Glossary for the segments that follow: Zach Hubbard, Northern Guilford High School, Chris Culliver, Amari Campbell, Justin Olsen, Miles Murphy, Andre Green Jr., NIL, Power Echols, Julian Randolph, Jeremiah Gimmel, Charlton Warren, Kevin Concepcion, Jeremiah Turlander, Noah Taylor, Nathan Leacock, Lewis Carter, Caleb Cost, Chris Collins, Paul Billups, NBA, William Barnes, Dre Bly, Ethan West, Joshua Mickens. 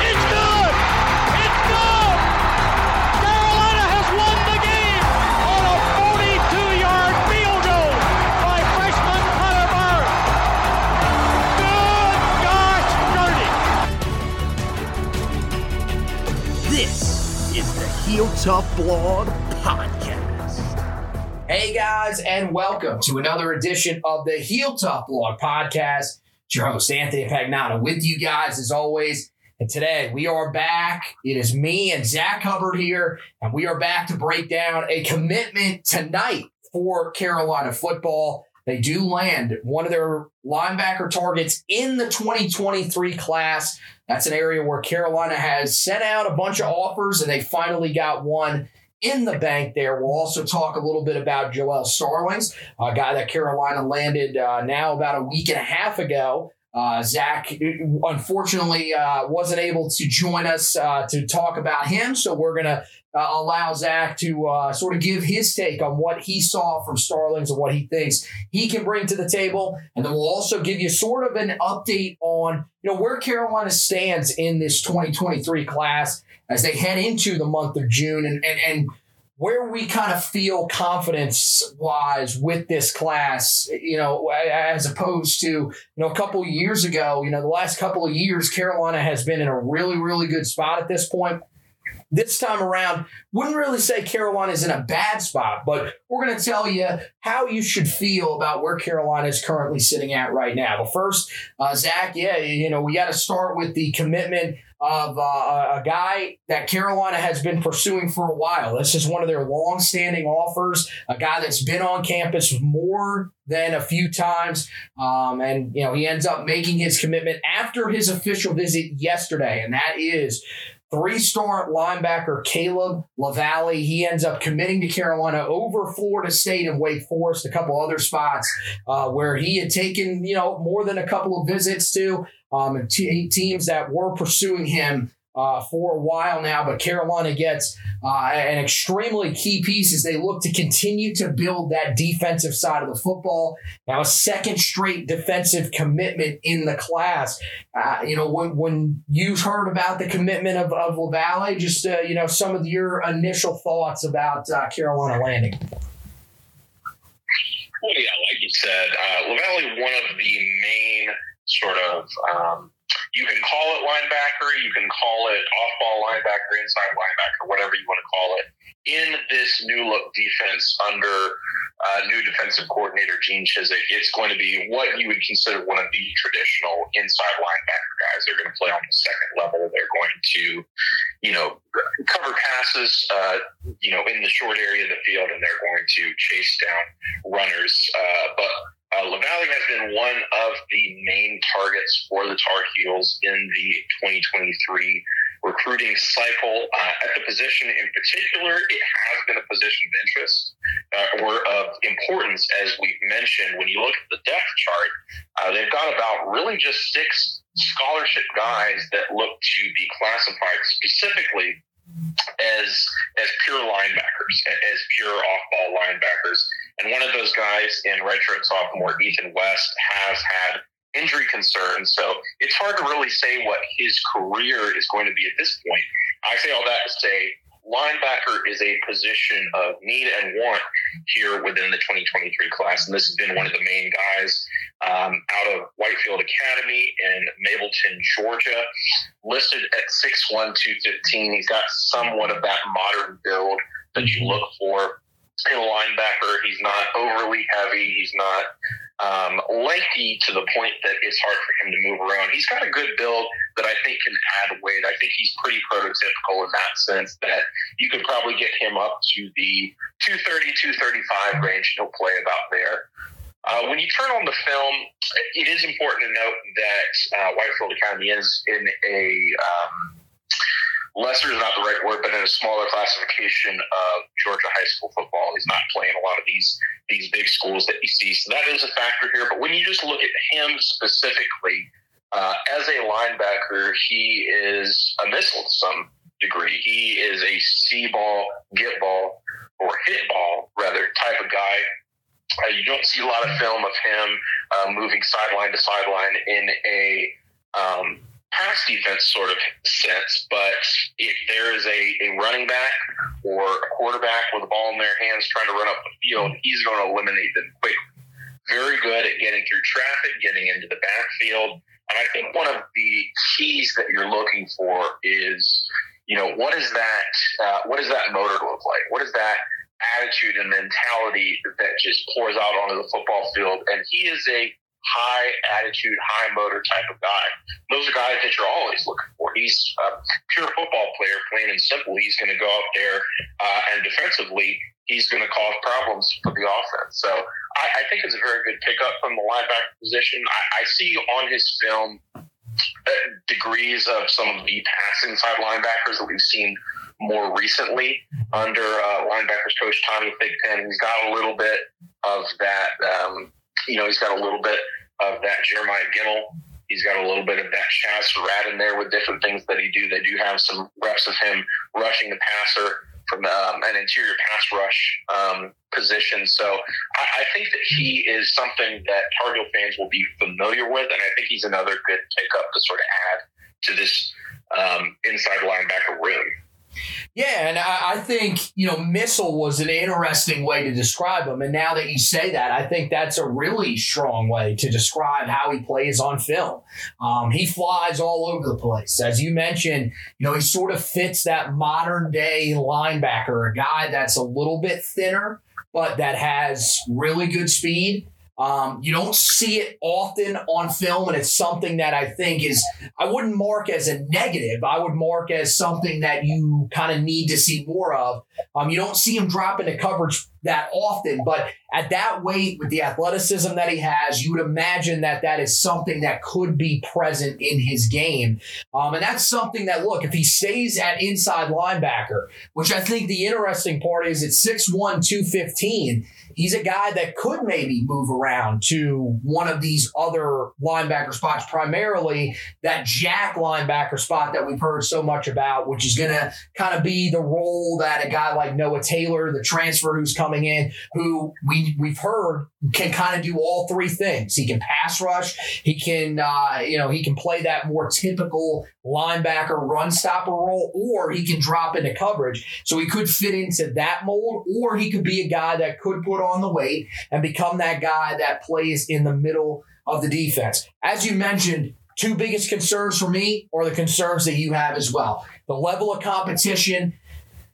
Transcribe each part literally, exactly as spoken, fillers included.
It's good. Heel Tough Blog Podcast. Hey guys, and welcome to another edition of the Heel Tough Blog Podcast. It's your host, Anthony Pagnotta, with you guys as always. And today we are back. It is me and Zach Hubbard here, and we are back to break down a commitment tonight for Carolina football. They do land one of their linebacker targets in the twenty twenty-three class. That's an area where Carolina has sent out a bunch of offers, and they finally got one in the bank there. We'll also talk a little bit about Joel Starlings, a guy that Carolina landed uh, now about a week and a half ago. Uh, Zach, unfortunately, uh, wasn't able to join us uh, to talk about him, so we're going to uh, allow Zach to uh, sort of give his take on what he saw from Starlings and what he thinks he can bring to the table, and then we'll also give you sort of an update on, you know, where Carolina stands in this twenty twenty-three class as they head into the month of June, and and, and where we kind of feel confidence-wise with this class, you know, as opposed to, you know, a couple of years ago. You know, the last couple of years, Carolina has been in a really, really good spot at this point. This time around, wouldn't really say Carolina is in a bad spot, but we're going to tell you how you should feel about where Carolina is currently sitting at right now. But first, uh, Zach, yeah, you know, we got to start with the commitment of uh, a guy that Carolina has been pursuing for a while. This is one of their long-standing offers, a guy that's been on campus more than a few times. Um, and, you know, he ends up making his commitment after his official visit yesterday, and that is three-star linebacker Caleb LaValle. He ends up committing to Carolina over Florida State and Wake Forest, a couple other spots uh, where he had taken, you know, more than a couple of visits to um, and t- teams that were pursuing him uh, for a while now. But Carolina gets uh, an extremely key piece as they look to continue to build that defensive side of the football. Now, a second straight defensive commitment in the class. Uh, you know, when when you've heard about the commitment of, of LaValle, just, uh, you know, some of your initial thoughts about uh, Carolina landing. Well, yeah, like you said, uh, LaValle, one of the main sort of um, you can call it linebacker, you can call it off-ball linebacker, inside linebacker, whatever you want to call it, in this new look defense under uh, new defensive coordinator Gene Chizik. It's going to be what you would consider one of the traditional inside linebacker guys. They're going to play on the second level. They're going to, you know, cover passes, uh, you know, in the short area of the field, and they're going to chase down runners. Uh, but Uh, LaValle has been one of the main targets for the Tar Heels in the twenty twenty-three recruiting cycle. Uh, at the position in particular, it has been a position of interest uh, or of importance, as we've mentioned. When you look at the depth chart, uh, they've got about really just six scholarship guys that look to be classified specifically as as pure linebackers, as pure off-ball linebackers. And one of those guys in redshirt sophomore, Ethan West, has had injury concerns. So it's hard to really say what his career is going to be at this point. I say all that to say linebacker is a position of need and want here within the twenty twenty-three class. And this has been one of the main guys um, out of Whitefield Academy in Mableton, Georgia, listed at six one, two fifteen. He's got somewhat of that modern build that you look for in a linebacker. He's not overly heavy. He's not um, lengthy to the point that it's hard for him to move around. He's got a good build that I think can add weight. I think he's pretty prototypical in that sense that you could probably get him up to the two thirty, two thirty-five range. He'll play about there. Uh, when you turn on the film, it is important to note that uh, Whitefield Academy is in a um, lesser is not the right word, but in a smaller classification of Georgia high school football. He's not playing a lot of these these big schools that you see. So that is a factor here. But when you just look at him specifically uh, as a linebacker, he is a missile to some degree. He is a see ball, get ball, or hit ball, rather, type of guy. Uh, you don't see a lot of film of him uh, moving sideline to sideline in a um, – pass defense sort of sense, but if there is a, a running back or a quarterback with a ball in their hands trying to run up the field, he's going to eliminate them quickly. Very good at getting through traffic, getting into the backfield. And I think one of the keys that you're looking for is, you know, what is that, uh, what does that motor look like? What is that attitude and mentality that just pours out onto the football field? And he is a high attitude, high motor type of guy. Those are guys that you're always looking for. He's a pure football player, plain and simple. He's going to go out there uh, and defensively, he's going to cause problems for the offense. So I, I think it's a very good pickup from the linebacker position. I, I see on his film uh, degrees of some of the passing side linebackers that we've seen more recently under uh, linebackers coach Tommy Thigpen. He's got a little bit of that. Um, You know, he's got a little bit of that Jeremiah Gimmel. He's got a little bit of that Chaz Rad in there with different things that he do. They do have some reps of him rushing the passer from um, an interior pass rush um, position. So I, I think that he is something that Tar Heel fans will be familiar with, and I think he's another good pickup to sort of add to this um, inside linebacker room. Yeah, and I, I think, you know, missile was an interesting way to describe him. And now that you say that, I think that's a really strong way to describe how he plays on film. Um, he flies all over the place. As you mentioned, you know, he sort of fits that modern day linebacker, a guy that's a little bit thinner, but that has really good speed. Um, you don't see it often on film, and it's something that I think is, I wouldn't mark as a negative. I would mark as something that you kind of need to see more of. Um, you don't see him drop into coverage that often, but at that weight, with the athleticism that he has, you would imagine that that is something that could be present in his game. Um, and that's something that, look, if he stays at inside linebacker, which I think the interesting part is at six one, two fifteen, he's a guy that could maybe move around to one of these other linebacker spots, primarily that jack linebacker spot that we've heard so much about, which is going to kind of be the role that a guy like Noah Taylor, the transfer who's coming in, who we, we've heard can kind of do all three things. He can pass rush. He can, uh, you know, he can play that more typical linebacker run stopper role, or he can drop into coverage. So he could fit into that mold, or he could be a guy that could put on the weight and become that guy that plays in the middle of the defense. As you mentioned, two biggest concerns for me are the concerns that you have as well. The level of competition,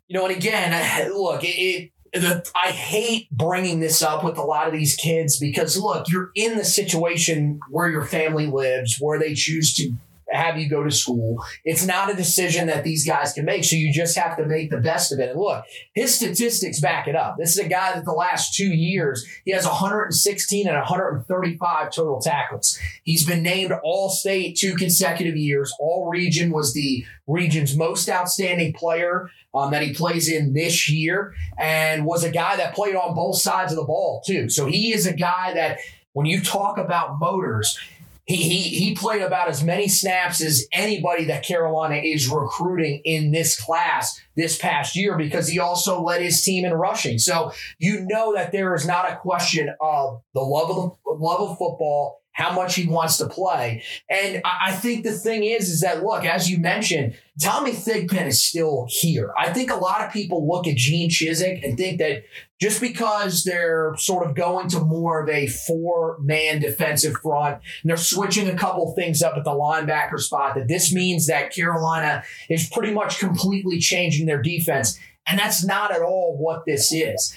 you know, and again, look, it, it the, I hate bringing this up with a lot of these kids because, look, you're in the situation where your family lives, where they choose to have you go to school. It's not a decision that these guys can make, so you just have to make the best of it. And look, his statistics back it up. This is a guy that the last two years, he has one hundred sixteen and one hundred thirty-five total tackles. He's been named All-State two consecutive years. All-Region was the region's most outstanding player um, that he plays in this year, and was a guy that played on both sides of the ball too. So he is a guy that when you talk about motors, He, he he played about as many snaps as anybody that Carolina is recruiting in this class this past year, because he also led his team in rushing. So you know that there is not a question of the love of, the, love of football, how much he wants to play. And I think the thing is, is that, look, as you mentioned, Tommy Thigpen is still here. I think a lot of people look at Gene Chizik and think that just because they're sort of going to more of a four-man defensive front and they're switching a couple things up at the linebacker spot, that this means that Carolina is pretty much completely changing their defense. And that's not at all what this is.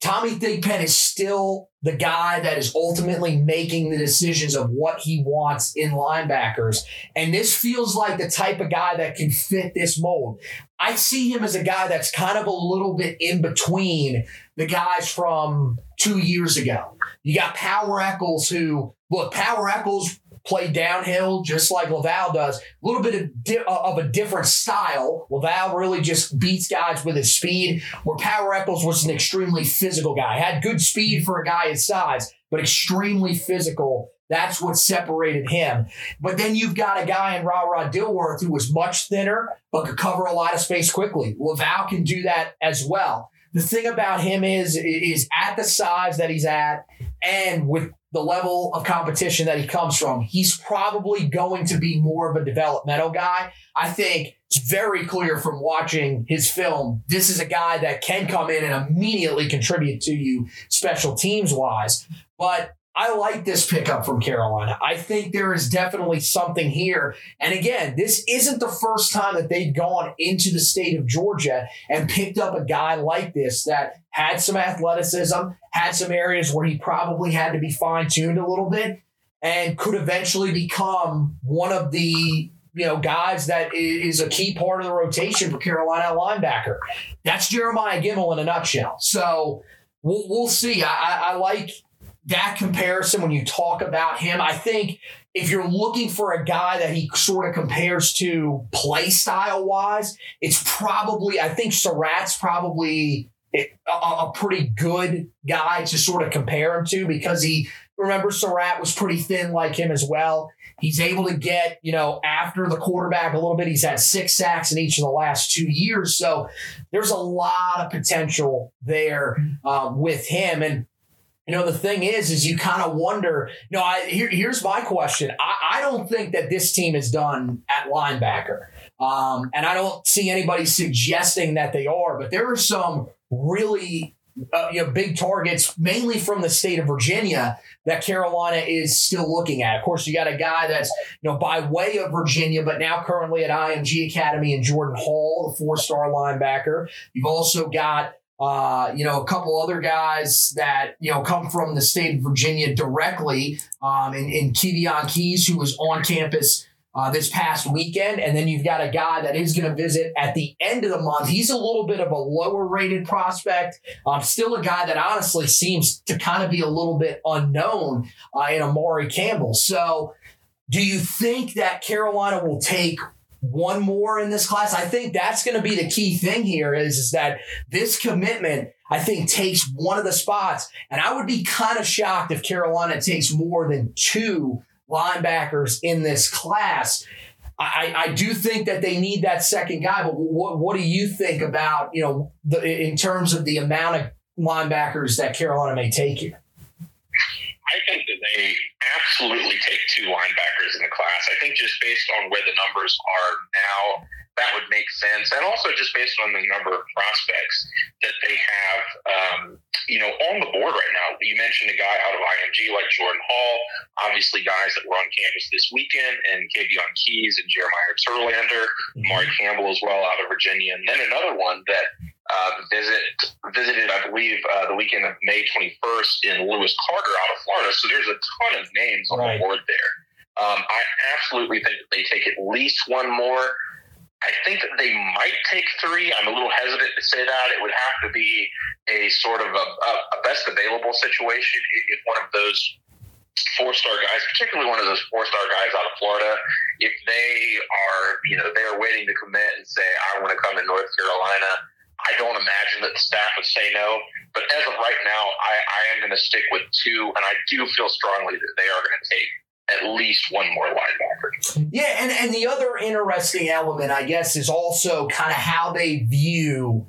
Tommy Thigpen is still the guy that is ultimately making the decisions of what he wants in linebackers. And this feels like the type of guy that can fit this mold. I see him as a guy that's kind of a little bit in between the guys from two years ago. You got Power Echols who, look, Power Echols play downhill just like LaValle does. A little bit of, di- of a different style. LaValle really just beats guys with his speed, where Power Echols was an extremely physical guy. Had good speed for a guy his size, but extremely physical. That's what separated him. But then you've got a guy in Ra Ra Dilworth who was much thinner but could cover a lot of space quickly. LaValle can do that as well. The thing about him is, is at the size that he's at and with the level of competition that he comes from, he's probably going to be more of a developmental guy. I think it's very clear from watching his film, this is a guy that can come in and immediately contribute to you special teams wise. But I like this pickup from Carolina. I think there is definitely something here. And again, this isn't the first time that they've gone into the state of Georgia and picked up a guy like this that had some athleticism, had some areas where he probably had to be fine-tuned a little bit, and could eventually become one of the, you know, guys that is a key part of the rotation for Carolina linebacker. That's Jeremiah Gimmel in a nutshell. So we'll, we'll see. I, I like that comparison when you talk about him. I think if you're looking for a guy that he sort of compares to play style wise, it's probably, I think Surratt's probably a, a pretty good guy to sort of compare him to, because he, remember, Surratt was pretty thin like him as well. He's able to get, you know, after the quarterback a little bit. He's had six sacks in each of the last two years. So there's a lot of potential there uh, with him. And, you know, the thing is, is you kind of wonder, you know, I, here, here's my question. I, I don't think that this team is done at linebacker. Um, and I don't see anybody suggesting that they are, but there are some really uh, you know, big targets, mainly from the state of Virginia, that Carolina is still looking at. Of course, you got a guy that's, you know, by way of Virginia, but now currently at I M G Academy in Jordan Hall, the four-star linebacker. You've also got Uh, you know, a couple other guys that, you know, come from the state of Virginia directly, um, in, in Kevion Keys, who was on campus uh, this past weekend. And then you've got a guy that is going to visit at the end of the month. He's a little bit of a lower rated prospect. Um, still a guy that honestly seems to kind of be a little bit unknown uh, in Amari Campbell. So do you think that Carolina will take one more in this class? I think that's going to be the key thing here is, is that this commitment, I think, takes one of the spots. And I would be kind of shocked if Carolina takes more than two linebackers in this class. I, I do think that they need that second guy, but what, what do you think about, you know, the, in terms of the amount of linebackers that Carolina may take here? I think that they absolutely take two linebackers in the class. I think just based on where the numbers are now, that would make sense. And also just based on the number of prospects that they have, um, you know, on the board right now. You mentioned a guy out of I M G like Jordan Hall, obviously guys that were on campus this weekend, and Kevion Keys and Jeremiah Turlander, Amari Campbell as well out of Virginia. And then another one that Uh, visit, visited, I believe, uh, the weekend of May twenty-first in Lewis Carter out of Florida. So there's a ton of names on right. the board there. Um, I absolutely think that they take at least one more. I think that they might take three. I'm a little hesitant to say that. It would have to be a sort of a, a, a best available situation if one of those four-star guys, particularly one of those four-star guys out of Florida, if they are, you know, they're waiting to commit and say, I want to come to North Carolina, I don't imagine that the staff would say no, but as of right now, I, I am going to stick with two, and I do feel strongly that they are going to take at least one more linebacker. Yeah, and, and the other interesting element, I guess, is also kind of how they view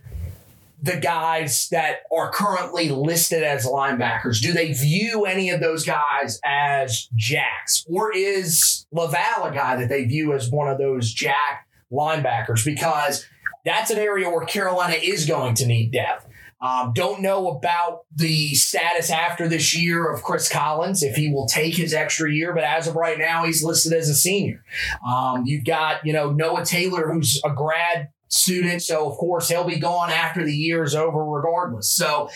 the guys that are currently listed as linebackers? Do they view any of those guys as jacks? Or is LaValle a guy that they view as one of those jack linebackers? Because that's an area where Carolina is going to need depth. Um, don't know about the status after this year of Chris Collins, if he will take his extra year, but as of right now, he's listed as a senior. Um, you've got, you know, Noah Taylor, who's a grad student, so of course he'll be gone after the year is over regardless. So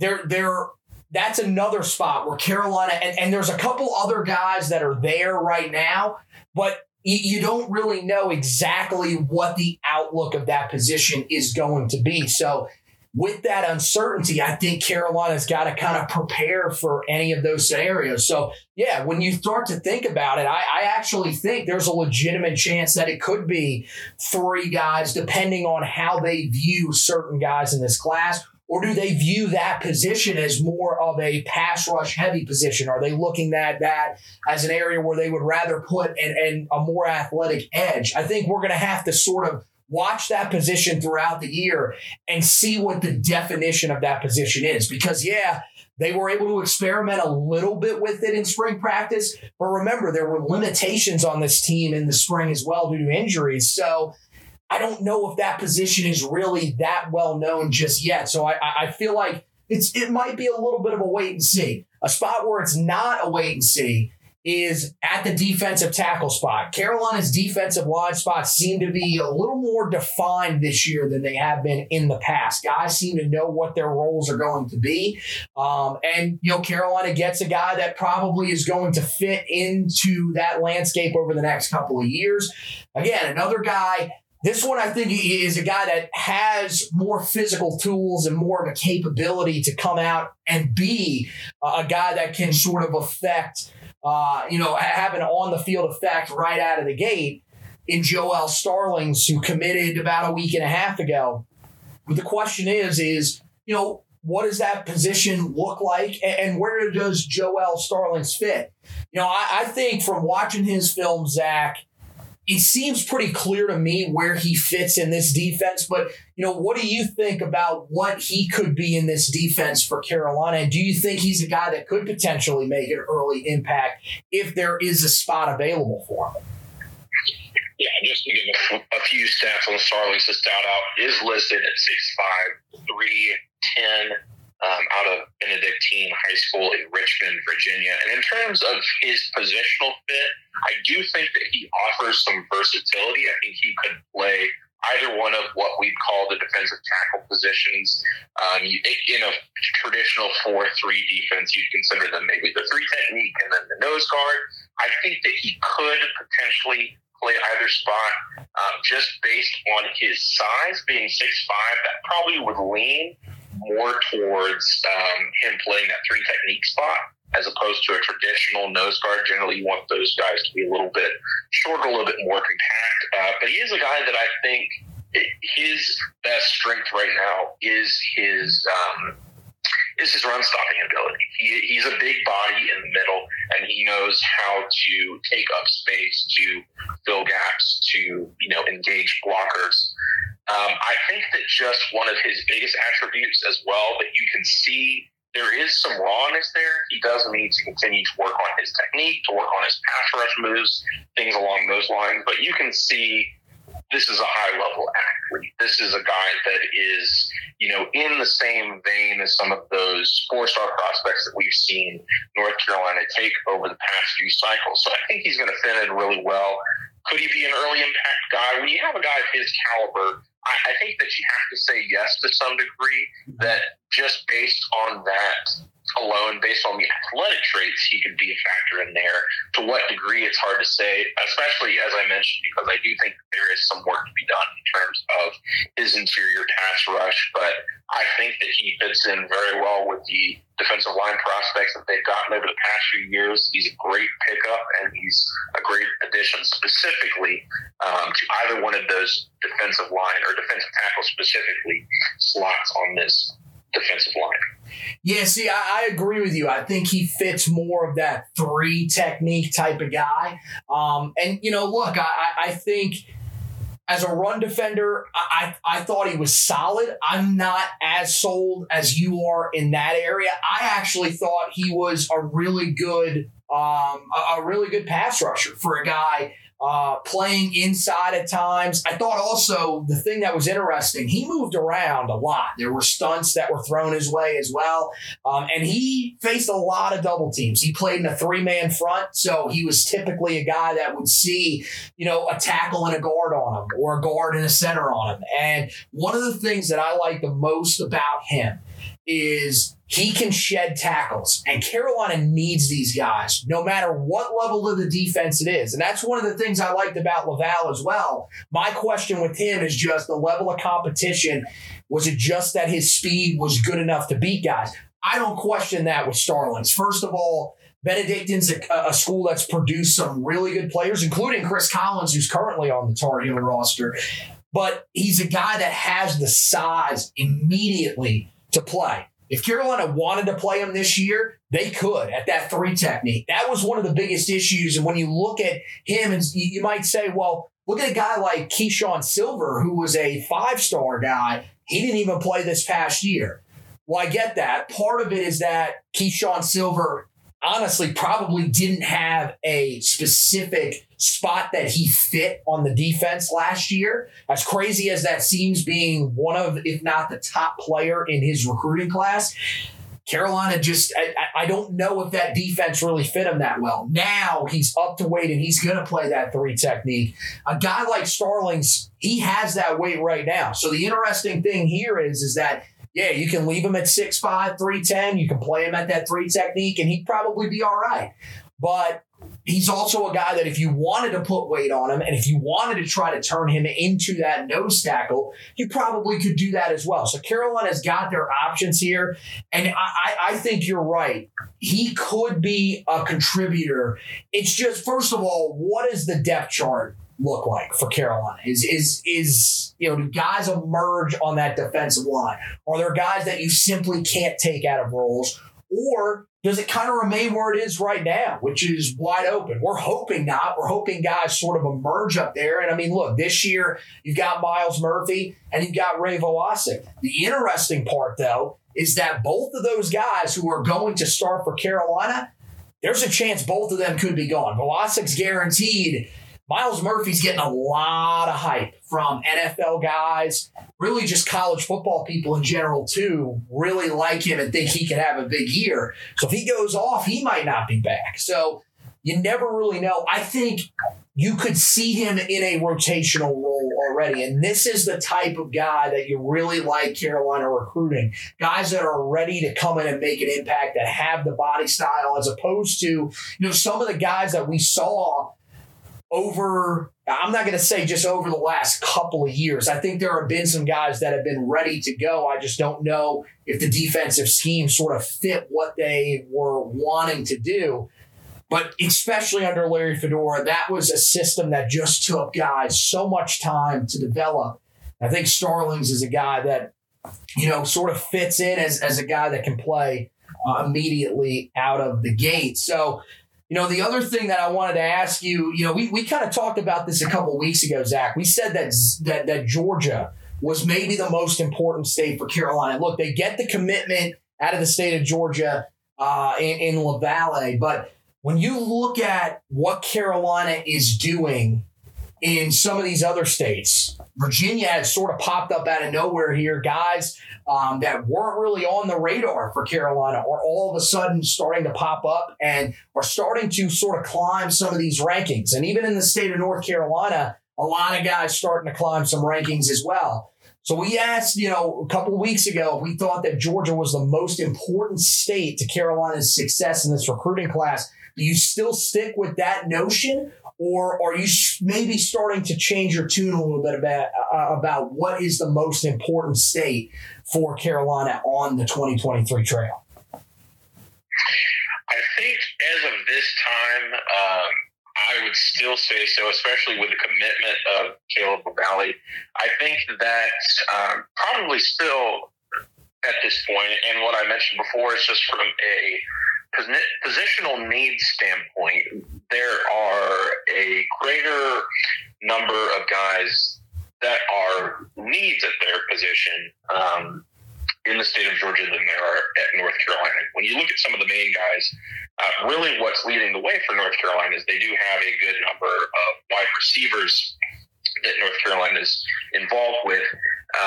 there, there, that's another spot where Carolina, and, and there's a couple other guys that are there right now, but you don't really know exactly what the outlook of that position is going to be. So with that uncertainty, I think Carolina's got to kind of prepare for any of those scenarios. So, yeah, when you start to think about it, I, I actually think there's a legitimate chance that it could be three guys, depending on how they view certain guys in this class. Or do they view that position as more of a pass rush heavy position? Are they looking at that as an area where they would rather put an, an, a more athletic edge? I think we're going to have to sort of watch that position throughout the year and see what the definition of that position is. Because, yeah, they were able to experiment a little bit with it in spring practice. But remember, there were limitations on this team in the spring as well due to injuries. So I don't know if that position is really that well known just yet. So I, I feel like it's it might be a little bit of a wait and see. A spot where it's not a wait and see is at the defensive tackle spot. Carolina's defensive line spots seem to be a little more defined this year than they have been in the past. Guys seem to know what their roles are going to be. Um, and, you know, Carolina gets a guy that probably is going to fit into that landscape over the next couple of years. Again, another guy. This one, I think, is a guy that has more physical tools and more of a capability to come out and be a guy that can sort of affect, uh, you know, have an on-the-field effect right out of the gate in Joel Starlings, who committed about a week and a half ago. But the question is, is, you know, what does that position look like, and where does Joel Starlings fit? You know, I, I think from watching his film, Zach, it seems pretty clear to me where he fits in this defense, but you know, what do you think about what he could be in this defense for Carolina? And do you think he's a guy that could potentially make an early impact if there is a spot available for him? Yeah, just to give a, a few stats on Starlings to start out, is listed at six five, three ten. Um, out of Benedictine High School in Richmond, Virginia. And in terms of his positional fit, I do think that he offers some versatility. I think he could play either one of what we'd call the defensive tackle positions. Um, in a traditional four three defense, you'd consider them maybe the three technique and then the nose guard. I think that he could potentially play either spot, uh, just based on his size, being six five, that probably would lean more towards um, him playing that three technique spot as opposed to a traditional nose guard. Generally, you want those guys to be a little bit shorter, a little bit more compact. Uh, but he is a guy that I think his best strength right now is his um, is his run stopping ability. He, he's a big body in the middle, and he knows how to take up space, to fill gaps, to you know engage blockers. Um, I think that just one of his biggest attributes as well, that you can see there is some rawness there. He does need to continue to work on his technique, to work on his pass rush moves, things along those lines. But you can see this is a high-level athlete. This is a guy that is, you know, in the same vein as some of those four-star prospects that we've seen North Carolina take over the past few cycles. So I think he's going to fit in really well. Could he be an early impact guy? When you have a guy of his caliber, I think that you have to say yes to some degree, that just based on that alone, based on the athletic traits, he could be a factor in there. To what degree, it's hard to say, especially as I mentioned, because I do think that there is some work to be done in terms of his interior pass rush. But I think that he fits in very well with the defensive line prospects that they've gotten over the past few years. He's a great pickup, and he's a great addition specifically um, to either one of those defensive line or defensive tackle specifically slots on this defensive line. Yeah, see, I, I agree with you. I think he fits more of that three technique type of guy. Um, and, you know, look, I, I think – As a run defender, I, I, I thought he was solid. I'm not as sold as you are in that area. I actually thought he was a really good um, a, a really good pass rusher for a guy uh, playing inside at times. I thought also the thing that was interesting, he moved around a lot. There were stunts that were thrown his way as well. Um, and he faced a lot of double teams. He played in a three-man front, so he was typically a guy that would see, you know, a tackle and a guard on him or a guard and a center on him. And one of the things that I like the most about him is he can shed tackles, and Carolina needs these guys no matter what level of the defense it is. And that's one of the things I liked about LaValle as well. My question with him is just the level of competition. Was it just that his speed was good enough to beat guys? I don't question that with Starlings. First of all, Benedictine's a, a school that's produced some really good players, including Chris Collins, who's currently on the Tar Heel roster. But he's a guy that has the size immediately to play. If Carolina wanted to play him this year, they could at that three technique. That was one of the biggest issues. And when you look at him, and you might say, well, look at a guy like Keyshawn Silver, who was a five-star guy. He didn't even play this past year. Well, I get that. Part of it is that Keyshawn Silver honestly probably didn't have a specific spot that he fit on the defense last year. As crazy as that seems, being one of, if not the top player in his recruiting class, Carolina just, I, I don't know if that defense really fit him that well. Now he's up to weight and he's going to play that three technique. A guy like Starlings, he has that weight right now. So the interesting thing here is, is that yeah, you can leave him at six five, three ten. You can play him at that three technique, and he'd probably be all right. But he's also a guy that if you wanted to put weight on him and if you wanted to try to turn him into that nose tackle, you probably could do that as well. So Carolina's got their options here, and I, I think you're right. He could be a contributor. It's just, first of all, what is the depth chart look like for Carolina? Is, is, is, you know, do guys emerge on that defensive line? Are there guys that you simply can't take out of roles? Or does it kind of remain where it is right now, which is wide open? We're hoping not. We're hoping guys sort of emerge up there. And I mean, look, this year you've got Miles Murphy and you've got Ray Velasik. The interesting part, though, is that both of those guys who are going to start for Carolina, there's a chance both of them could be gone. Velasik's guaranteed. Miles Murphy's getting a lot of hype from N F L guys, really just college football people in general too, really like him and think he could have a big year. So if he goes off, he might not be back. So you never really know. I think you could see him in a rotational role already. And this is the type of guy that you really like Carolina recruiting. Guys that are ready to come in and make an impact, that have the body style, as opposed to, you know, some of the guys that we saw over, I'm not going to say just over the last couple of years. I think there have been some guys that have been ready to go. I just don't know if the defensive scheme sort of fit what they were wanting to do. But especially under Larry Fedora, that was a system that just took guys so much time to develop. I think Starlings is a guy that, you know, sort of fits in as, as a guy that can play uh, immediately out of the gate. So, you know, the other thing that I wanted to ask you, you know, we, we kind of talked about this a couple of weeks ago, Zach. We said that, that that Georgia was maybe the most important state for Carolina. Look, they get the commitment out of the state of Georgia uh, in, in LaValle. But when you look at what Carolina is doing in some of these other states, Virginia has sort of popped up out of nowhere here. Guys um, that weren't really on the radar for Carolina are all of a sudden starting to pop up and are starting to sort of climb some of these rankings. And even in the state of North Carolina, a lot of guys starting to climb some rankings as well. So we asked, you know, a couple of weeks ago, we thought that Georgia was the most important state to Carolina's success in this recruiting class. Do you still stick with that notion? Or are you maybe starting to change your tune a little bit about uh, about what is the most important state for Carolina on the twenty twenty-three trail? I think as of this time, um, I would still say so, especially with the commitment of Caleb LaValle. I think that um, probably still at this point, and what I mentioned before is just from a positional needs standpoint, there are a greater number of guys position um, in the state of Georgia than there are at North Carolina. When you look at some of the main guys, uh, really what's leading the way for North Carolina is they do have a good number of wide receivers that North Carolina is involved with.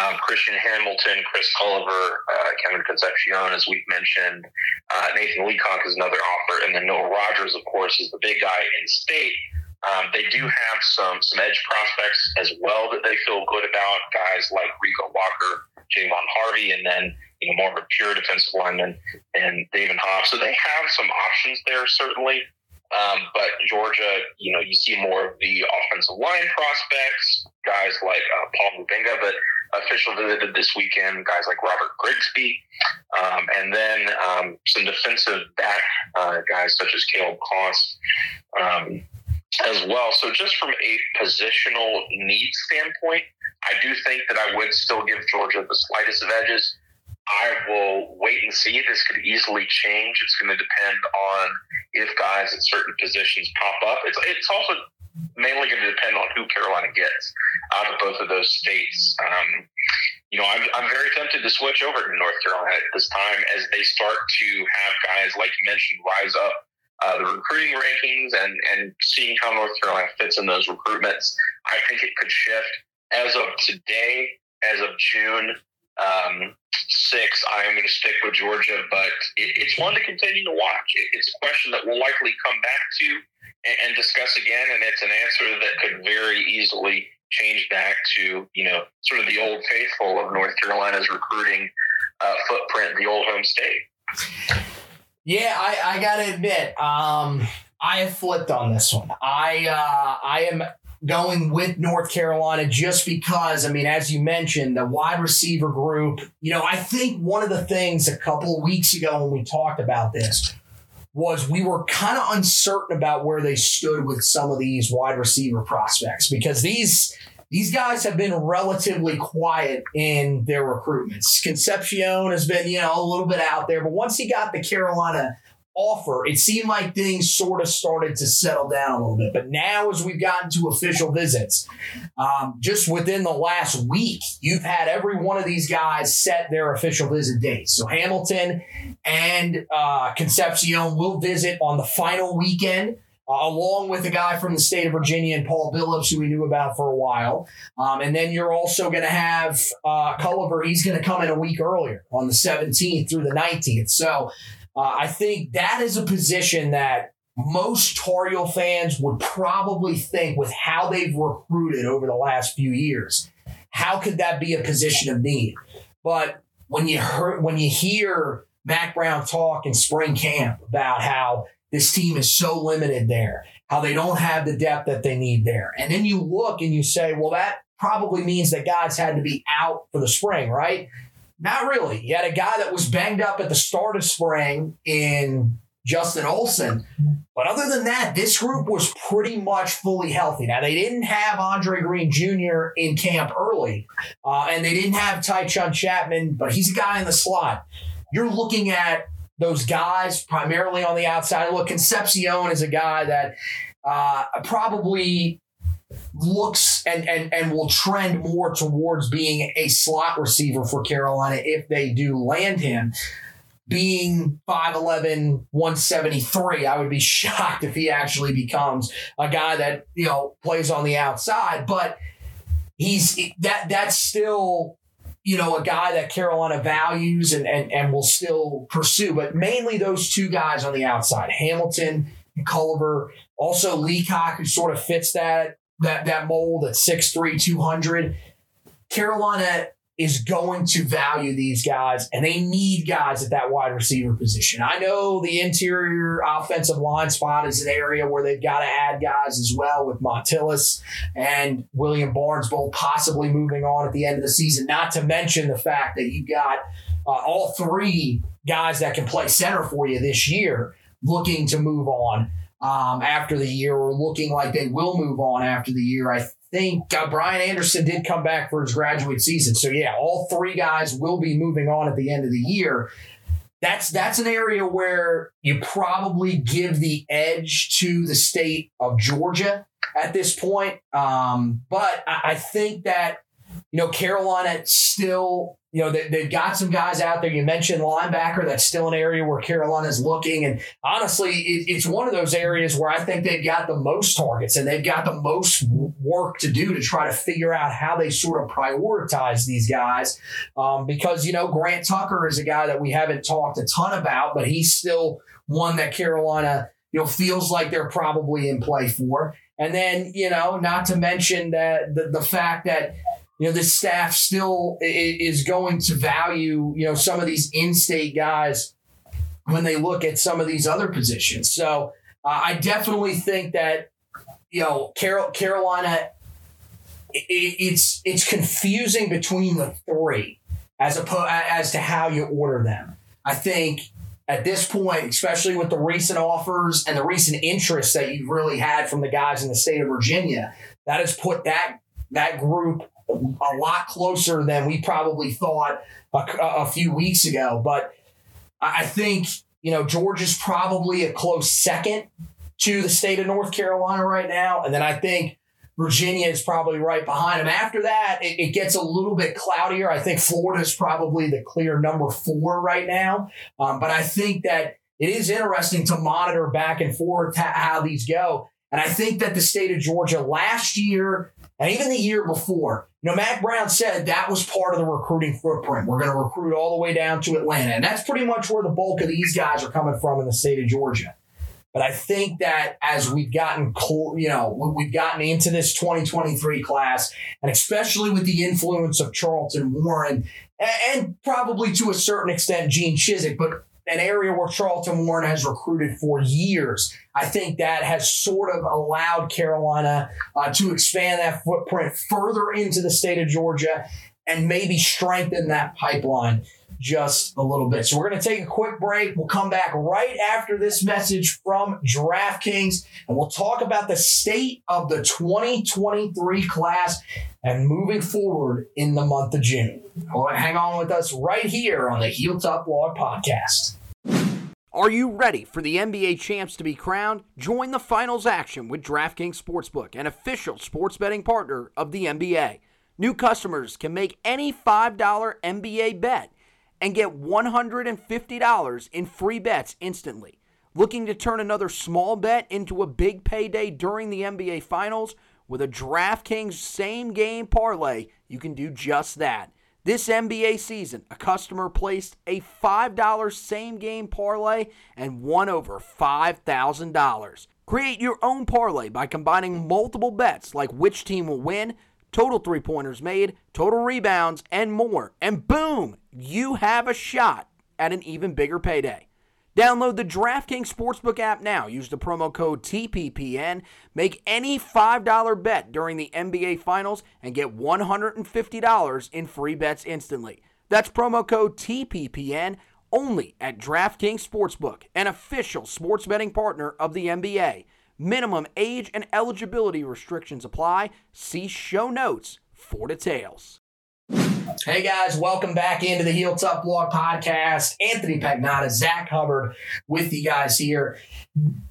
Um, Christian Hamilton, Chris Culliver, uh, Kevin Concepcion, as we've mentioned, uh, Nathan Leacock is another offer, and then Noah Rogers, of course, is the big guy in state. Um, they do have some some edge prospects as well that they feel good about, guys like Rico Walker, Javon Harvey, and then you know, more of a pure defensive lineman, and David Hobbs. So they have some options there, certainly. Um, but Georgia, you know, you see more of the offensive line prospects, guys like uh, Paul Mubenga, but official visited this weekend, guys like Robert Grigsby, um, and then um, some defensive back uh, guys such as Caleb Cost um, as well. So just from a positional need standpoint, I do think that I would still give Georgia the slightest of edges. I will wait and see. This could easily change. It's going to depend on if guys at certain positions pop up. It's, it's also mainly going to depend on who Carolina gets out of both of those states. Um, you know, I'm, I'm very tempted to switch over to North Carolina at this time as they start to have guys, like you mentioned, rise up uh, the recruiting rankings and, and seeing how North Carolina fits in those recruitments. I think it could shift. As of today, as of June, um, six, I am going to stick with Georgia, but it's one to continue to watch. It's a question that we'll likely come back to and discuss again, and it's an answer that could very easily change back to, you know, sort of the old faithful of North Carolina's recruiting uh, footprint, the old home state. Yeah, I, I got to admit, um, I have flipped on this one. I uh, I am going with North Carolina just because, I mean, as you mentioned, the wide receiver group, you know, I think one of the things a couple of weeks ago when we talked about this was we were kind of uncertain about where they stood with some of these wide receiver prospects because these these guys have been relatively quiet in their recruitments. Concepcion has been, you know, a little bit out there, but once he got the Carolina offer, it seemed like things sort of started to settle down a little bit. But now as we've gotten to official visits, um, just within the last week, you've had every one of these guys set their official visit dates. So Hamilton and uh, Concepcion will visit on the final weekend, uh, along with a guy from the state of Virginia and Paul Billups, who we knew about for a while. Um, and then you're also going to have uh, Culliver. He's going to come in a week earlier on the seventeenth through the nineteenth. So Uh, I think that is a position that most Tar Heel fans would probably think with how they've recruited over the last few years. How could that be a position of need? But when you hear, when you hear Mack Brown talk in spring camp about how this team is so limited there, how they don't have the depth that they need there, and then you look and you say, well, that probably means that guys had to be out for the spring, right? Not really. You had a guy that was banged up at the start of spring in Justin Olsen. But other than that, this group was pretty much fully healthy. Now, they didn't have Andre Green Junior in camp early, uh, and they didn't have Tychon Chapman, but he's a guy in the slot. You're looking at those guys primarily on the outside. Look, Concepcion is a guy that uh, probably – looks and, and and will trend more towards being a slot receiver for Carolina if they do land him. Being five eleven, one seventy-three, I would be shocked if he actually becomes a guy that, you know, plays on the outside. But he's that that's still, you know, a guy that Carolina values and, and, and will still pursue. But mainly those two guys on the outside, Hamilton and Culliver, also Leacock, who sort of fits that that that mold at six three, two hundred. Carolina is going to value these guys, and they need guys at that wide receiver position. I know the interior offensive line spot is an area where they've got to add guys as well, with Montillis and William Barnes both possibly moving on at the end of the season, not to mention the fact that you've got uh, all three guys that can play center for you this year looking to move on Um, after the year, or looking like they will move on after the year. I think uh, Brian Anderson did come back for his graduate season. So, yeah, all three guys will be moving on at the end of the year. That's that's an area where you probably give the edge to the state of Georgia at this point. Um, but I, I think that You know, Carolina still, you know, they, they've got some guys out there. You mentioned linebacker. That's still an area where Carolina's looking. And honestly, it, it's one of those areas where I think they've got the most targets and they've got the most work to do to try to figure out how they sort of prioritize these guys. Um, because, you know, Grant Tucker is a guy that we haven't talked a ton about, but he's still one that Carolina, you know, feels like they're probably in play for. And then, you know, not to mention that the, the fact that, you know, this staff still is going to value, you know, some of these in-state guys when they look at some of these other positions. So uh, I definitely think that, you know, Carol, Carolina, it, it's it's confusing between the three as opposed as to how you order them. I think at this point, especially with the recent offers and the recent interest that you've really had from the guys in the state of Virginia, that has put that that group a lot closer than we probably thought a, a few weeks ago. But I think, you know, Georgia's probably a close second to the state of North Carolina right now. And then I think Virginia is probably right behind them. After that, it, it gets a little bit cloudier. I think Florida is probably the clear number four right now. Um, but I think that it is interesting to monitor back and forth how these go. And I think that the state of Georgia last year and even the year before, you know, Mack Brown said that was part of the recruiting footprint. We're going to recruit all the way down to Atlanta. And that's pretty much where the bulk of these guys are coming from in the state of Georgia. But I think that as we've gotten, you know, we've gotten into this twenty twenty-three class, and especially with the influence of Charlton Warren and probably to a certain extent Gene Chizik, but an area where Charlton Warren has recruited for years, I think that has sort of allowed Carolina uh, to expand that footprint further into the state of Georgia and maybe strengthen that pipeline just a little bit. So we're going to take a quick break. We'll come back right after this message from DraftKings, and we'll talk about the state of the twenty twenty-three class and moving forward in the month of June. Right, hang on with us right here on the Hilltop Blog Podcast. Are you ready for the N B A champs to be crowned? Join the finals action with DraftKings Sportsbook, an official sports betting partner of the N B A. New customers can make any five dollar N B A bet and get one hundred fifty dollars in free bets instantly. Looking to turn another small bet into a big payday during the N B A Finals? With a DraftKings same-game parlay, you can do just that. This N B A season, a customer placed a five dollar same-game parlay and won over five thousand dollars. Create your own parlay by combining multiple bets like which team will win, total three-pointers made, total rebounds, and more. And boom, you have a shot at an even bigger payday. Download the DraftKings Sportsbook app now. Use the promo code T P P N. Make any five dollar bet during the N B A Finals and get one hundred fifty dollars in free bets instantly. That's promo code T P P N only at DraftKings Sportsbook, an official sports betting partner of the N B A. Minimum age and eligibility restrictions apply. See show notes for details. Hey guys, welcome back into the Heel Tough Blog Podcast. Anthony Pagnotta, Zach Hubbard with you guys here.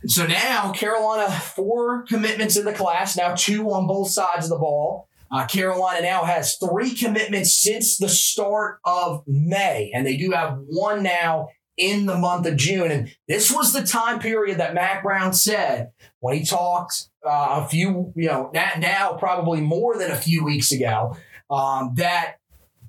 So now Carolina, four commitments in the class, now two on both sides of the ball. Uh, Carolina now has three commitments since the start of May, and they do have one now in the month of June. And this was the time period that Mack Brown said when he talked uh, a few, you know, now probably more than a few weeks ago, um, that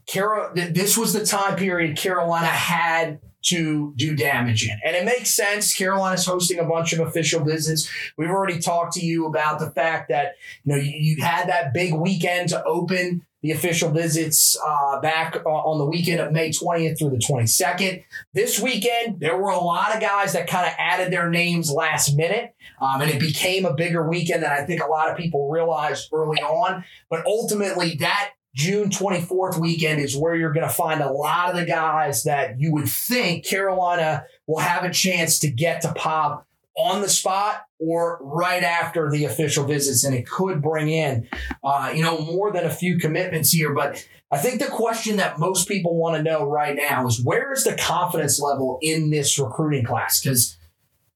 Carol, this was the time period Carolina had to do damage in. And it makes sense. Carolina's hosting a bunch of official visits. We've already talked to you about the fact that, you know, you, you had that big weekend to open the official visits uh, back uh, on the weekend of May twentieth through the twenty-second. This weekend, there were a lot of guys that kind of added their names last minute, um, and it became a bigger weekend than I think a lot of people realized early on. But ultimately, that June twenty-fourth weekend is where you're going to find a lot of the guys that you would think Carolina will have a chance to get to pop on the spot or right after the official visits. And it could bring in, uh, you know, more than a few commitments here. But I think the question that most people want to know right now is, where is the confidence level in this recruiting class? Because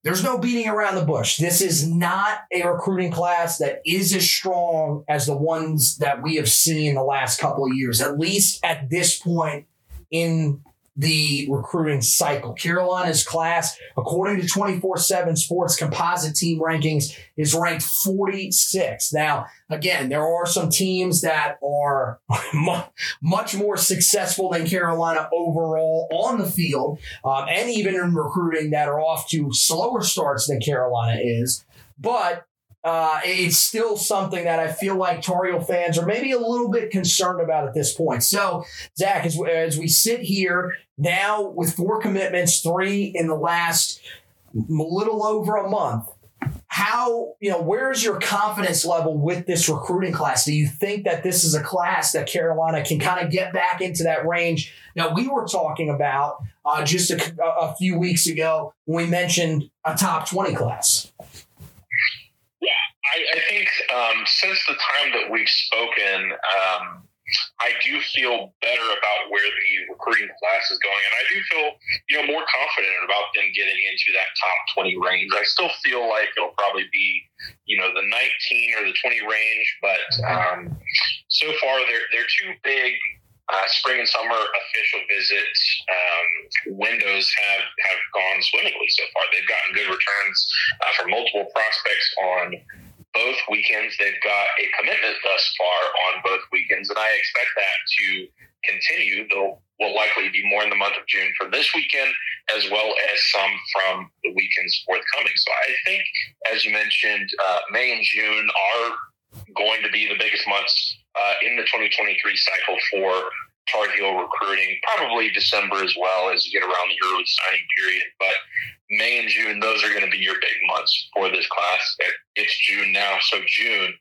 There's no beating around the bush. This is not a recruiting class that is as strong as the ones that we have seen the last couple of years, at least at this point in the recruiting cycle. Carolina's class, according to twenty-four seven Sports composite team rankings, is ranked forty-sixth. Now, again, there are some teams that are much more successful than Carolina overall on the field, um, and even in recruiting, that are off to slower starts than Carolina is. But uh, it's still something that I feel like Tar Heel fans are maybe a little bit concerned about at this point. So, Zach, as, as we sit here now with four commitments, three in the last little over a month, how, you know, where's your confidence level with this recruiting class? Do you think that this is a class that Carolina can kind of get back into that range that we were talking about uh, just a, a few weeks ago when we mentioned a top twenty class? I, I think um, since the time that we've spoken, um, I do feel better about where the recruiting class is going, and I do feel, you know, more confident about them getting into that top twenty range. I still feel like it'll probably be, you know, the nineteen or the twenty range, but um, so far they're they're two big uh, spring and summer official visit um, windows have have gone swimmingly so far. They've gotten good returns uh, from multiple prospects on both weekends. They've got a commitment thus far on both weekends, and I expect that to continue. There will likely be more in the month of June for this weekend, as well as some from the weekends forthcoming. So I think, as you mentioned, uh, May and June are going to be the biggest months uh, in the twenty twenty-three cycle for Tar Heel recruiting, probably December as well as you get around the early signing period. But May and June, those are going to be your big months for this class. It's June now, so June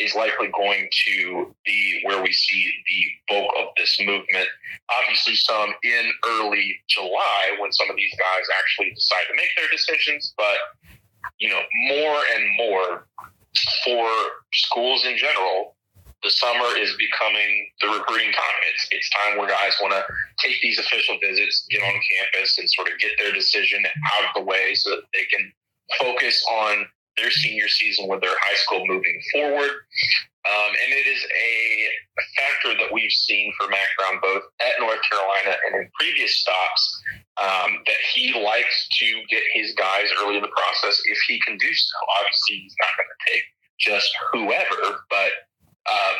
is likely going to be where we see the bulk of this movement. Obviously, some in early July when some of these guys actually decide to make their decisions, but, you know, more and more for schools in general, the summer is becoming the recruiting time. It's it's time where guys want to take these official visits, get on campus, and sort of get their decision out of the way so that they can focus on their senior season with their high school moving forward. Um, and it is a factor that we've seen for Mack Brown both at North Carolina and in previous stops, um, that he likes to get his guys early in the process if he can do so. Obviously, he's not going to take just whoever, but Um,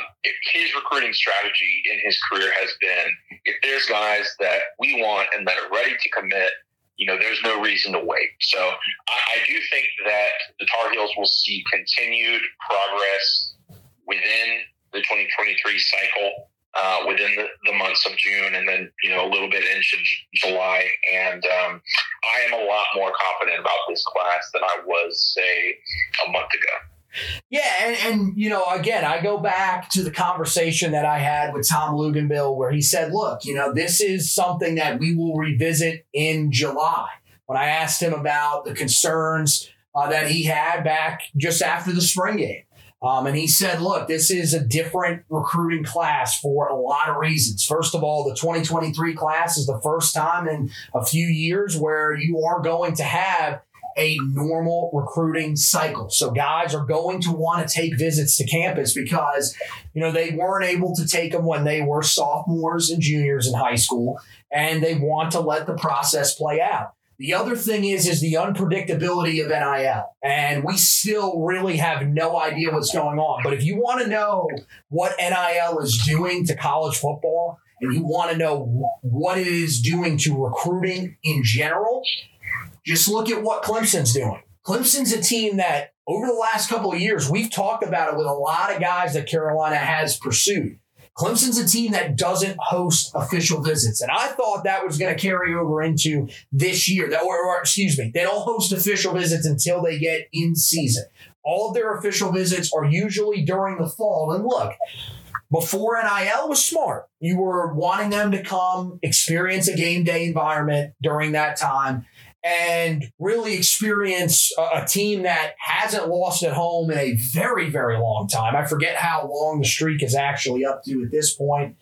his recruiting strategy in his career has been, if there's guys that we want and that are ready to commit, you know, there's no reason to wait. So I, I do think that the Tar Heels will see continued progress within the twenty twenty-three cycle, uh, within the, the months of June, and then, you know, a little bit into July. And um, I am a lot more confident about this class than I was, say, a month ago. Yeah, and, and, you know, again, I go back to the conversation that I had with Tom Luganville where he said, look, you know, this is something that we will revisit in July. When I asked him about the concerns uh, that he had back just after the spring game, um, and he said, look, this is a different recruiting class for a lot of reasons. First of all, the twenty twenty-three class is the first time in a few years where you are going to have a normal recruiting cycle. So guys are going to want to take visits to campus because, you know, they weren't able to take them when they were sophomores and juniors in high school, and they want to let the process play out. The other thing is, is the unpredictability of N I L, and we still really have no idea what's going on. But if you want to know what N I L is doing to college football, and you want to know what it is doing to recruiting in general, just look at what Clemson's doing. Clemson's a team that over the last couple of years, we've talked about it with a lot of guys that Carolina has pursued. Clemson's a team that doesn't host official visits. And I thought that was going to carry over into this year. That, or, or excuse me, they don't host official visits until they get in season. All of their official visits are usually during the fall. And look, before N I L was smart, you were wanting them to come experience a game day environment during that time and really experience a team that hasn't lost at home in a very, very long time. I forget how long the streak is actually up to at this point,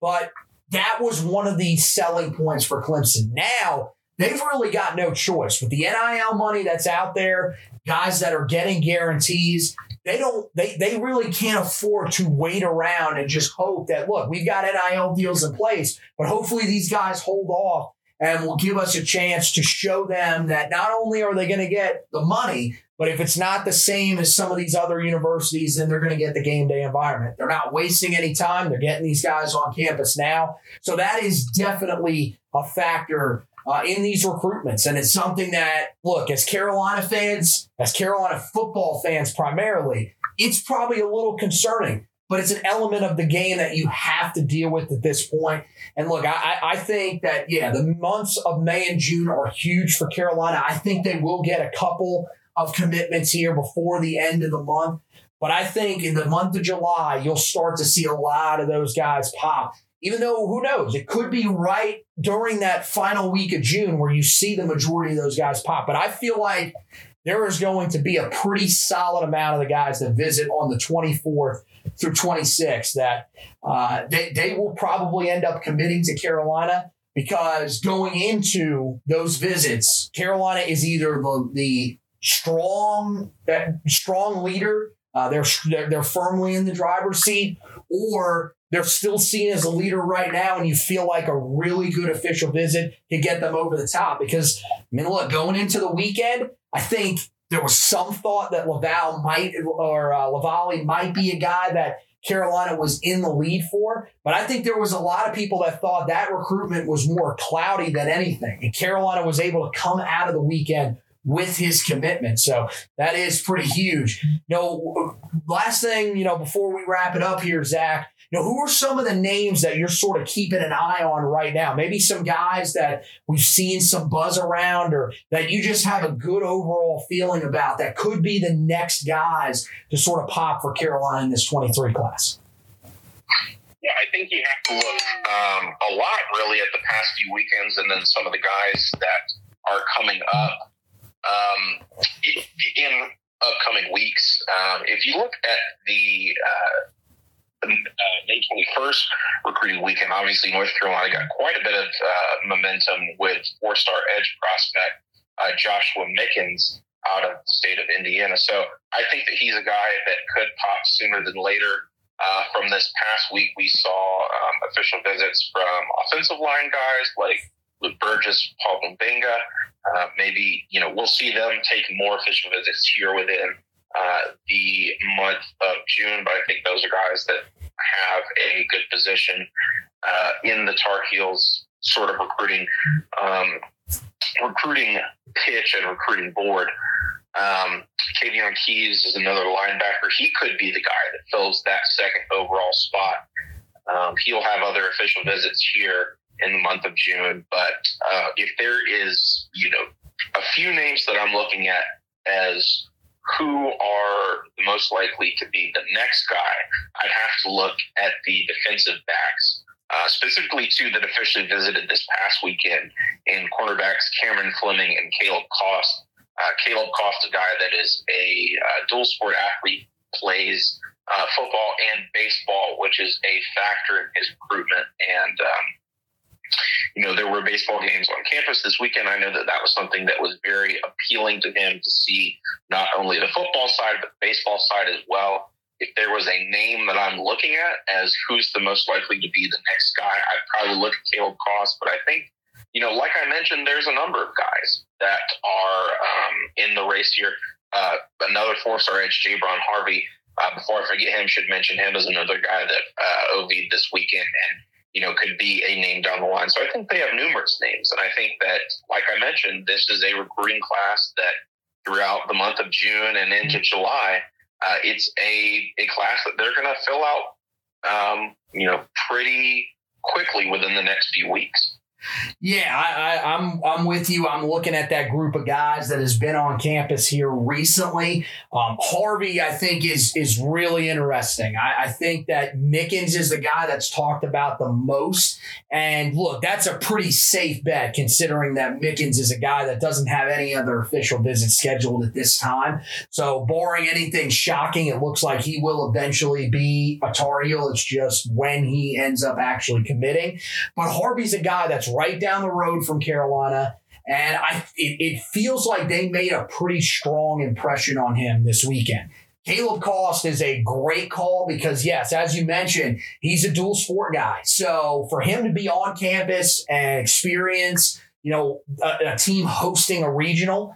but that was one of the selling points for Clemson. Now they've really got no choice. With the N I L money that's out there, guys that are getting guarantees, they don't they they really can't afford to wait around and just hope that, look, we've got N I L deals in place, but hopefully these guys hold off and will give us a chance to show them that not only are they going to get the money, but if it's not the same as some of these other universities, then they're going to get the game day environment. They're not wasting any time. They're getting these guys on campus now. So that is definitely a factor uh, in these recruitments. And it's something that, look, as Carolina fans, as Carolina football fans primarily, it's probably a little concerning. But it's an element of the game that you have to deal with at this point. And look, I, I think that, yeah, the months of May and June are huge for Carolina. I think they will get a couple of commitments here before the end of the month. But I think in the month of July, you'll start to see a lot of those guys pop. Even though, who knows, it could be right during that final week of June where you see the majority of those guys pop. But I feel like there is going to be a pretty solid amount of the guys that visit on the twenty-fourth through twenty-sixth that uh, they, they will probably end up committing to Carolina, because going into those visits, Carolina is either the, the strong strong leader, uh, they're, they're, they're firmly in the driver's seat, or they're still seen as a leader right now, and you feel like a really good official visit could get them over the top. Because, I mean, look, going into the weekend, I think there was some thought that LaValle might or uh, LaValle might be a guy that Carolina was in the lead for. But I think there was a lot of people that thought that recruitment was more cloudy than anything. And Carolina was able to come out of the weekend with his commitment. So that is pretty huge. You know, last thing, you know, before we wrap it up here, Zach, you know, who are some of the names that you're sort of keeping an eye on right now? Maybe some guys that we've seen some buzz around, or that you just have a good overall feeling about that could be the next guys to sort of pop for Carolina in this twenty-three class. Yeah, I think you have to look um, a lot really at the past few weekends, and then some of the guys that are coming up Um, in upcoming weeks. Um, if you look at the uh, uh, May twenty-first recruiting weekend, obviously North Carolina got quite a bit of uh, momentum with four-star edge prospect uh, Joshua Mickens out of the state of Indiana. So I think that he's a guy that could pop sooner than later. Uh, from this past week, we saw um, official visits from offensive line guys like Luke Burgess, Paul Mubenga. Uh, maybe, you know, we'll see them take more official visits here within uh, the month of June, but I think those are guys that have a good position uh, in the Tar Heels sort of recruiting um, recruiting pitch and recruiting board. Um, Kevion Keys is another linebacker. He could be the guy that fills that second overall spot. Um, he'll have other official visits here in the month of June, but uh, if there is, you know, a few names that I'm looking at as who are most likely to be the next guy, I'd have to look at the defensive backs, uh, specifically two that officially visited this past weekend in cornerbacks Cameron Fleming and Caleb Cost. Uh, Caleb Cost, a guy that is a uh, dual sport athlete, plays uh, football and baseball, which is a factor in his recruitment, and um, you know, there were baseball games on campus this weekend. I know that that was something that was very appealing to him, to see not only the football side, but the baseball side as well. If there was a name that I'm looking at as who's the most likely to be the next guy, I'd probably look at Caleb Cost. But I think, you know, like I mentioned, there's a number of guys that are um, in the race here. Uh, another four-star edge, Javon Harvey, uh, before I forget him, should mention him as another guy that uh, O V'd this weekend and, you know, could be a name down the line. So I think they have numerous names. And I think that, like I mentioned, this is a recruiting class that throughout the month of June and into July, uh, it's a, a class that they're going to fill out, um, you know, pretty quickly within the next few weeks. Yeah, I, I, I'm I'm with you. I'm looking at that group of guys that has been on campus here recently. Um, Harvey, I think, is is really interesting. I, I think that Mickens is the guy that's talked about the most. And look, that's a pretty safe bet, considering that Mickens is a guy that doesn't have any other official visit scheduled at this time. So barring anything shocking, it looks like he will eventually be a Tar Heel. It's just when he ends up actually committing. But Harvey's a guy that's right down the road from Carolina, And I, it, it feels like they made a pretty strong impression on him this weekend. Caleb Cost is a great call because, yes, as you mentioned, he's a dual sport guy. So for him to be on campus and experience, you know, a, a team hosting a regional,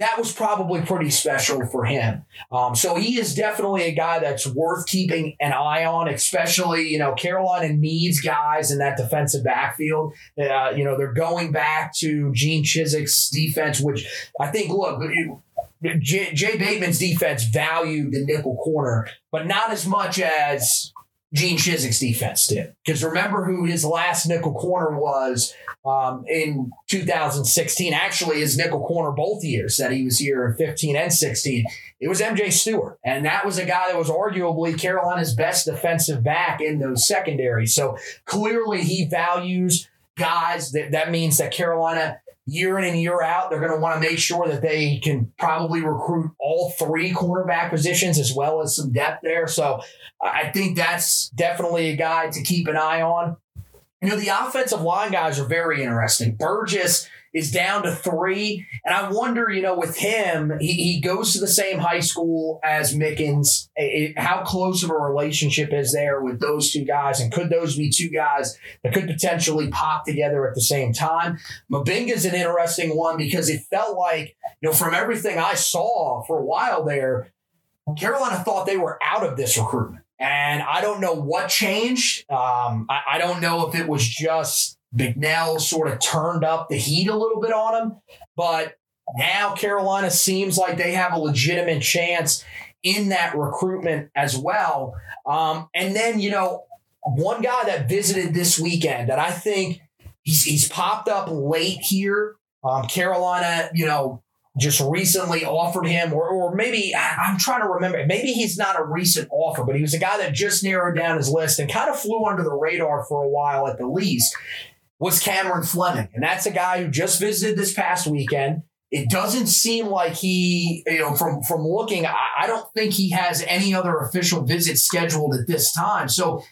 that was probably pretty special for him. Um, so he is definitely a guy that's worth keeping an eye on, especially, you know, Carolina needs guys in that defensive backfield. Uh, you know, they're going back to Gene Chizik's defense, which I think, look, it, Jay, Jay Bateman's defense valued the nickel corner, but not as much as Gene Chizik's defense did. Because remember who his last nickel corner was um, in two thousand sixteen. Actually, his nickel corner both years that he was here in fifteen and sixteen. It was M J Stewart. And that was a guy that was arguably Carolina's best defensive back in those secondaries. So clearly he values guys. That, that means that Carolina, year in and year out, they're going to want to make sure that they can probably recruit all three cornerback positions as well as some depth there. So I think that's definitely a guy to keep an eye on. You know, the offensive line guys are very interesting. Burgess is down to three. And I wonder, you know, with him, he, he goes to the same high school as Mickens. It, how close of a relationship is there with those two guys? And could those be two guys that could potentially pop together at the same time? Mubenga is an interesting one because it felt like, you know, from everything I saw for a while there, Carolina thought they were out of this recruitment. And I don't know what changed. Um, I, I don't know if it was just Bignell sort of turned up the heat a little bit on him, but now Carolina seems like they have a legitimate chance in that recruitment as well. Um, and then, you know, one guy that visited this weekend that I think he's, he's popped up late here. Um, Carolina, you know, just recently offered him, or, or maybe I'm trying to remember, maybe he's not a recent offer, but he was a guy that just narrowed down his list and kind of flew under the radar for a while at the least. Was Cameron Fleming. And that's a guy who just visited this past weekend. It doesn't seem like he, you know, from, from looking, I, I don't think he has any other official visit scheduled at this time. So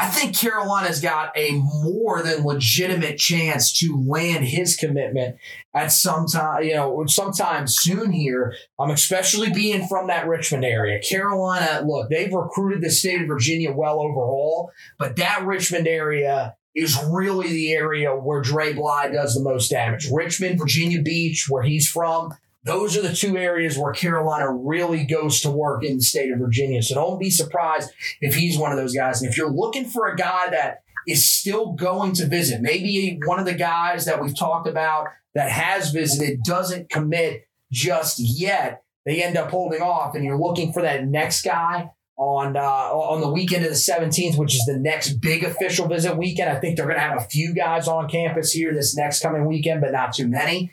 I think Carolina's got a more than legitimate chance to land his commitment at some time, you know, sometime soon here, um, especially being from that Richmond area. Carolina, look, they've recruited the state of Virginia well overall, but that Richmond area is really the area where Dre Bly does the most damage. Richmond, Virginia Beach, where he's from, those are the two areas where Carolina really goes to work in the state of Virginia. So don't be surprised if he's one of those guys. And if you're looking for a guy that is still going to visit, maybe one of the guys that we've talked about that has visited doesn't commit just yet, they end up holding off, and you're looking for that next guy on uh, on the weekend of the seventeenth, which is the next big official visit weekend. I think they're going to have a few guys on campus here this next coming weekend, but not too many.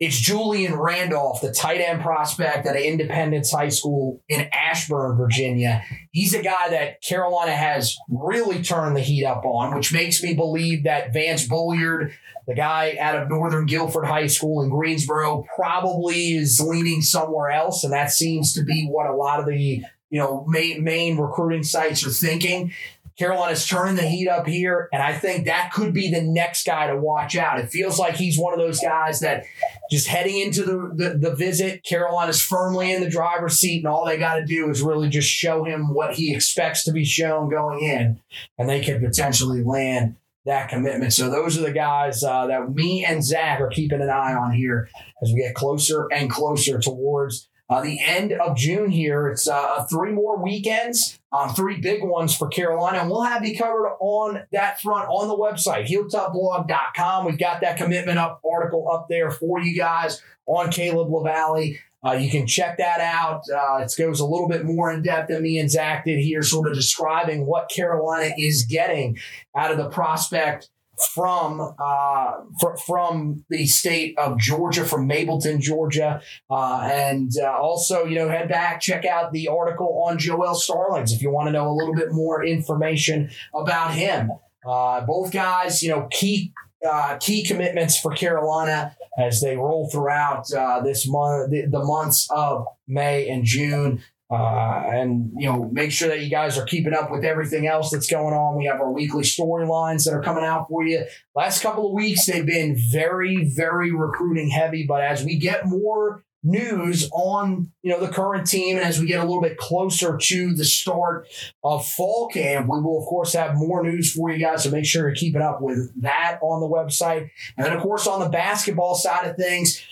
It's Julian Randolph, the tight end prospect at Independence High School in Ashburn, Virginia. He's a guy that Carolina has really turned the heat up on, which makes me believe that Vance Bulliard, the guy out of Northern Guilford High School in Greensboro, probably is leaning somewhere else, and that seems to be what a lot of the you know, main, main recruiting sites are thinking. Carolina's turning the heat up here, and I think that could be the next guy to watch out. It feels like he's one of those guys that just heading into the, the, the visit, Carolina's firmly in the driver's seat, and all they got to do is really just show him what he expects to be shown going in, and they could potentially land that commitment. So those are the guys uh, that me and Zach are keeping an eye on here as we get closer and closer towards Uh, the end of June here. It's uh, three more weekends, um, three big ones for Carolina, and we'll have you covered on that front on the website, heel top blog dot com. We've got that commitment up article up there for you guys on Caleb LaValle. Uh, you can check that out. Uh, it goes a little bit more in depth than me and Zach did here, sort of describing what Carolina is getting out of the prospect from uh fr- from the state of Georgia, from Mableton, Georgia. Uh, and uh, also, you know, head back, check out the article on Joel Starlings if you want to know a little bit more information about him. Uh, both guys, you know, key uh, key commitments for Carolina as they roll throughout uh, this month, the, the months of May and June. Uh, and, you know, make sure that you guys are keeping up with everything else that's going on. We have our weekly storylines that are coming out for you. Last couple of weeks, they've been very, very recruiting heavy. But as we get more news on, you know, the current team, and as we get a little bit closer to the start of fall camp, we will, of course, have more news for you guys. So make sure you're keeping up with that on the website. And then, of course, on the basketball side of things,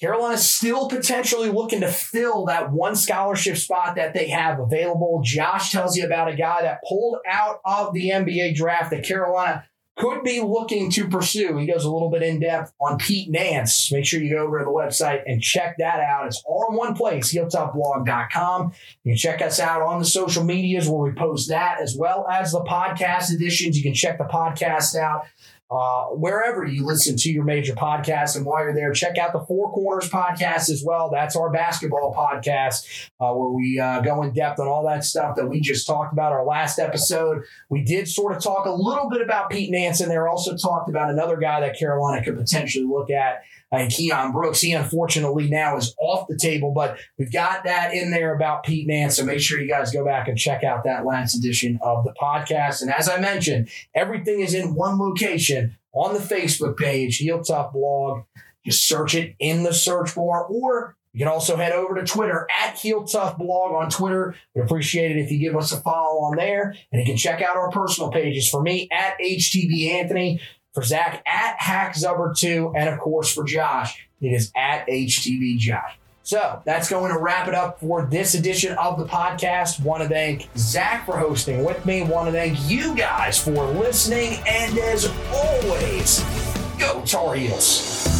Carolina's still potentially looking to fill that one scholarship spot that they have available. Josh tells you about a guy that pulled out of the N B A draft that Carolina could be looking to pursue. He goes a little bit in depth on Pete Nance. Make sure you go over to the website and check that out. It's all in one place, hilltop blog dot com. You can check us out on the social medias where we post that, as well as the podcast editions. You can check the podcast out Uh, wherever you listen to your major podcasts. And while you're there, check out the Four Corners podcast as well. That's our basketball podcast uh, where we uh, go in depth on all that stuff that we just talked about. Our last episode, we did sort of talk a little bit about Pete Nance, and they also talked about another guy that Carolina could potentially look at, and Keon Brooks. He unfortunately now is off the table, but we've got that in there about Pete Nance. So make sure you guys go back and check out that last edition of the podcast. And as I mentioned, everything is in one location on the Facebook page, Heel Tough Blog. Just search it in the search bar, or you can also head over to Twitter at Heel Tough Blog on Twitter. We'd appreciate it if you give us a follow on there. And you can check out our personal pages for me at H T B Anthony, for Zach at Hack Zubber two, and of course for Josh, it is at H T B Josh. So that's going to wrap it up for this edition of the podcast. Want to thank Zach for hosting with me. Want to thank you guys for listening. And as always, go Tar Heels.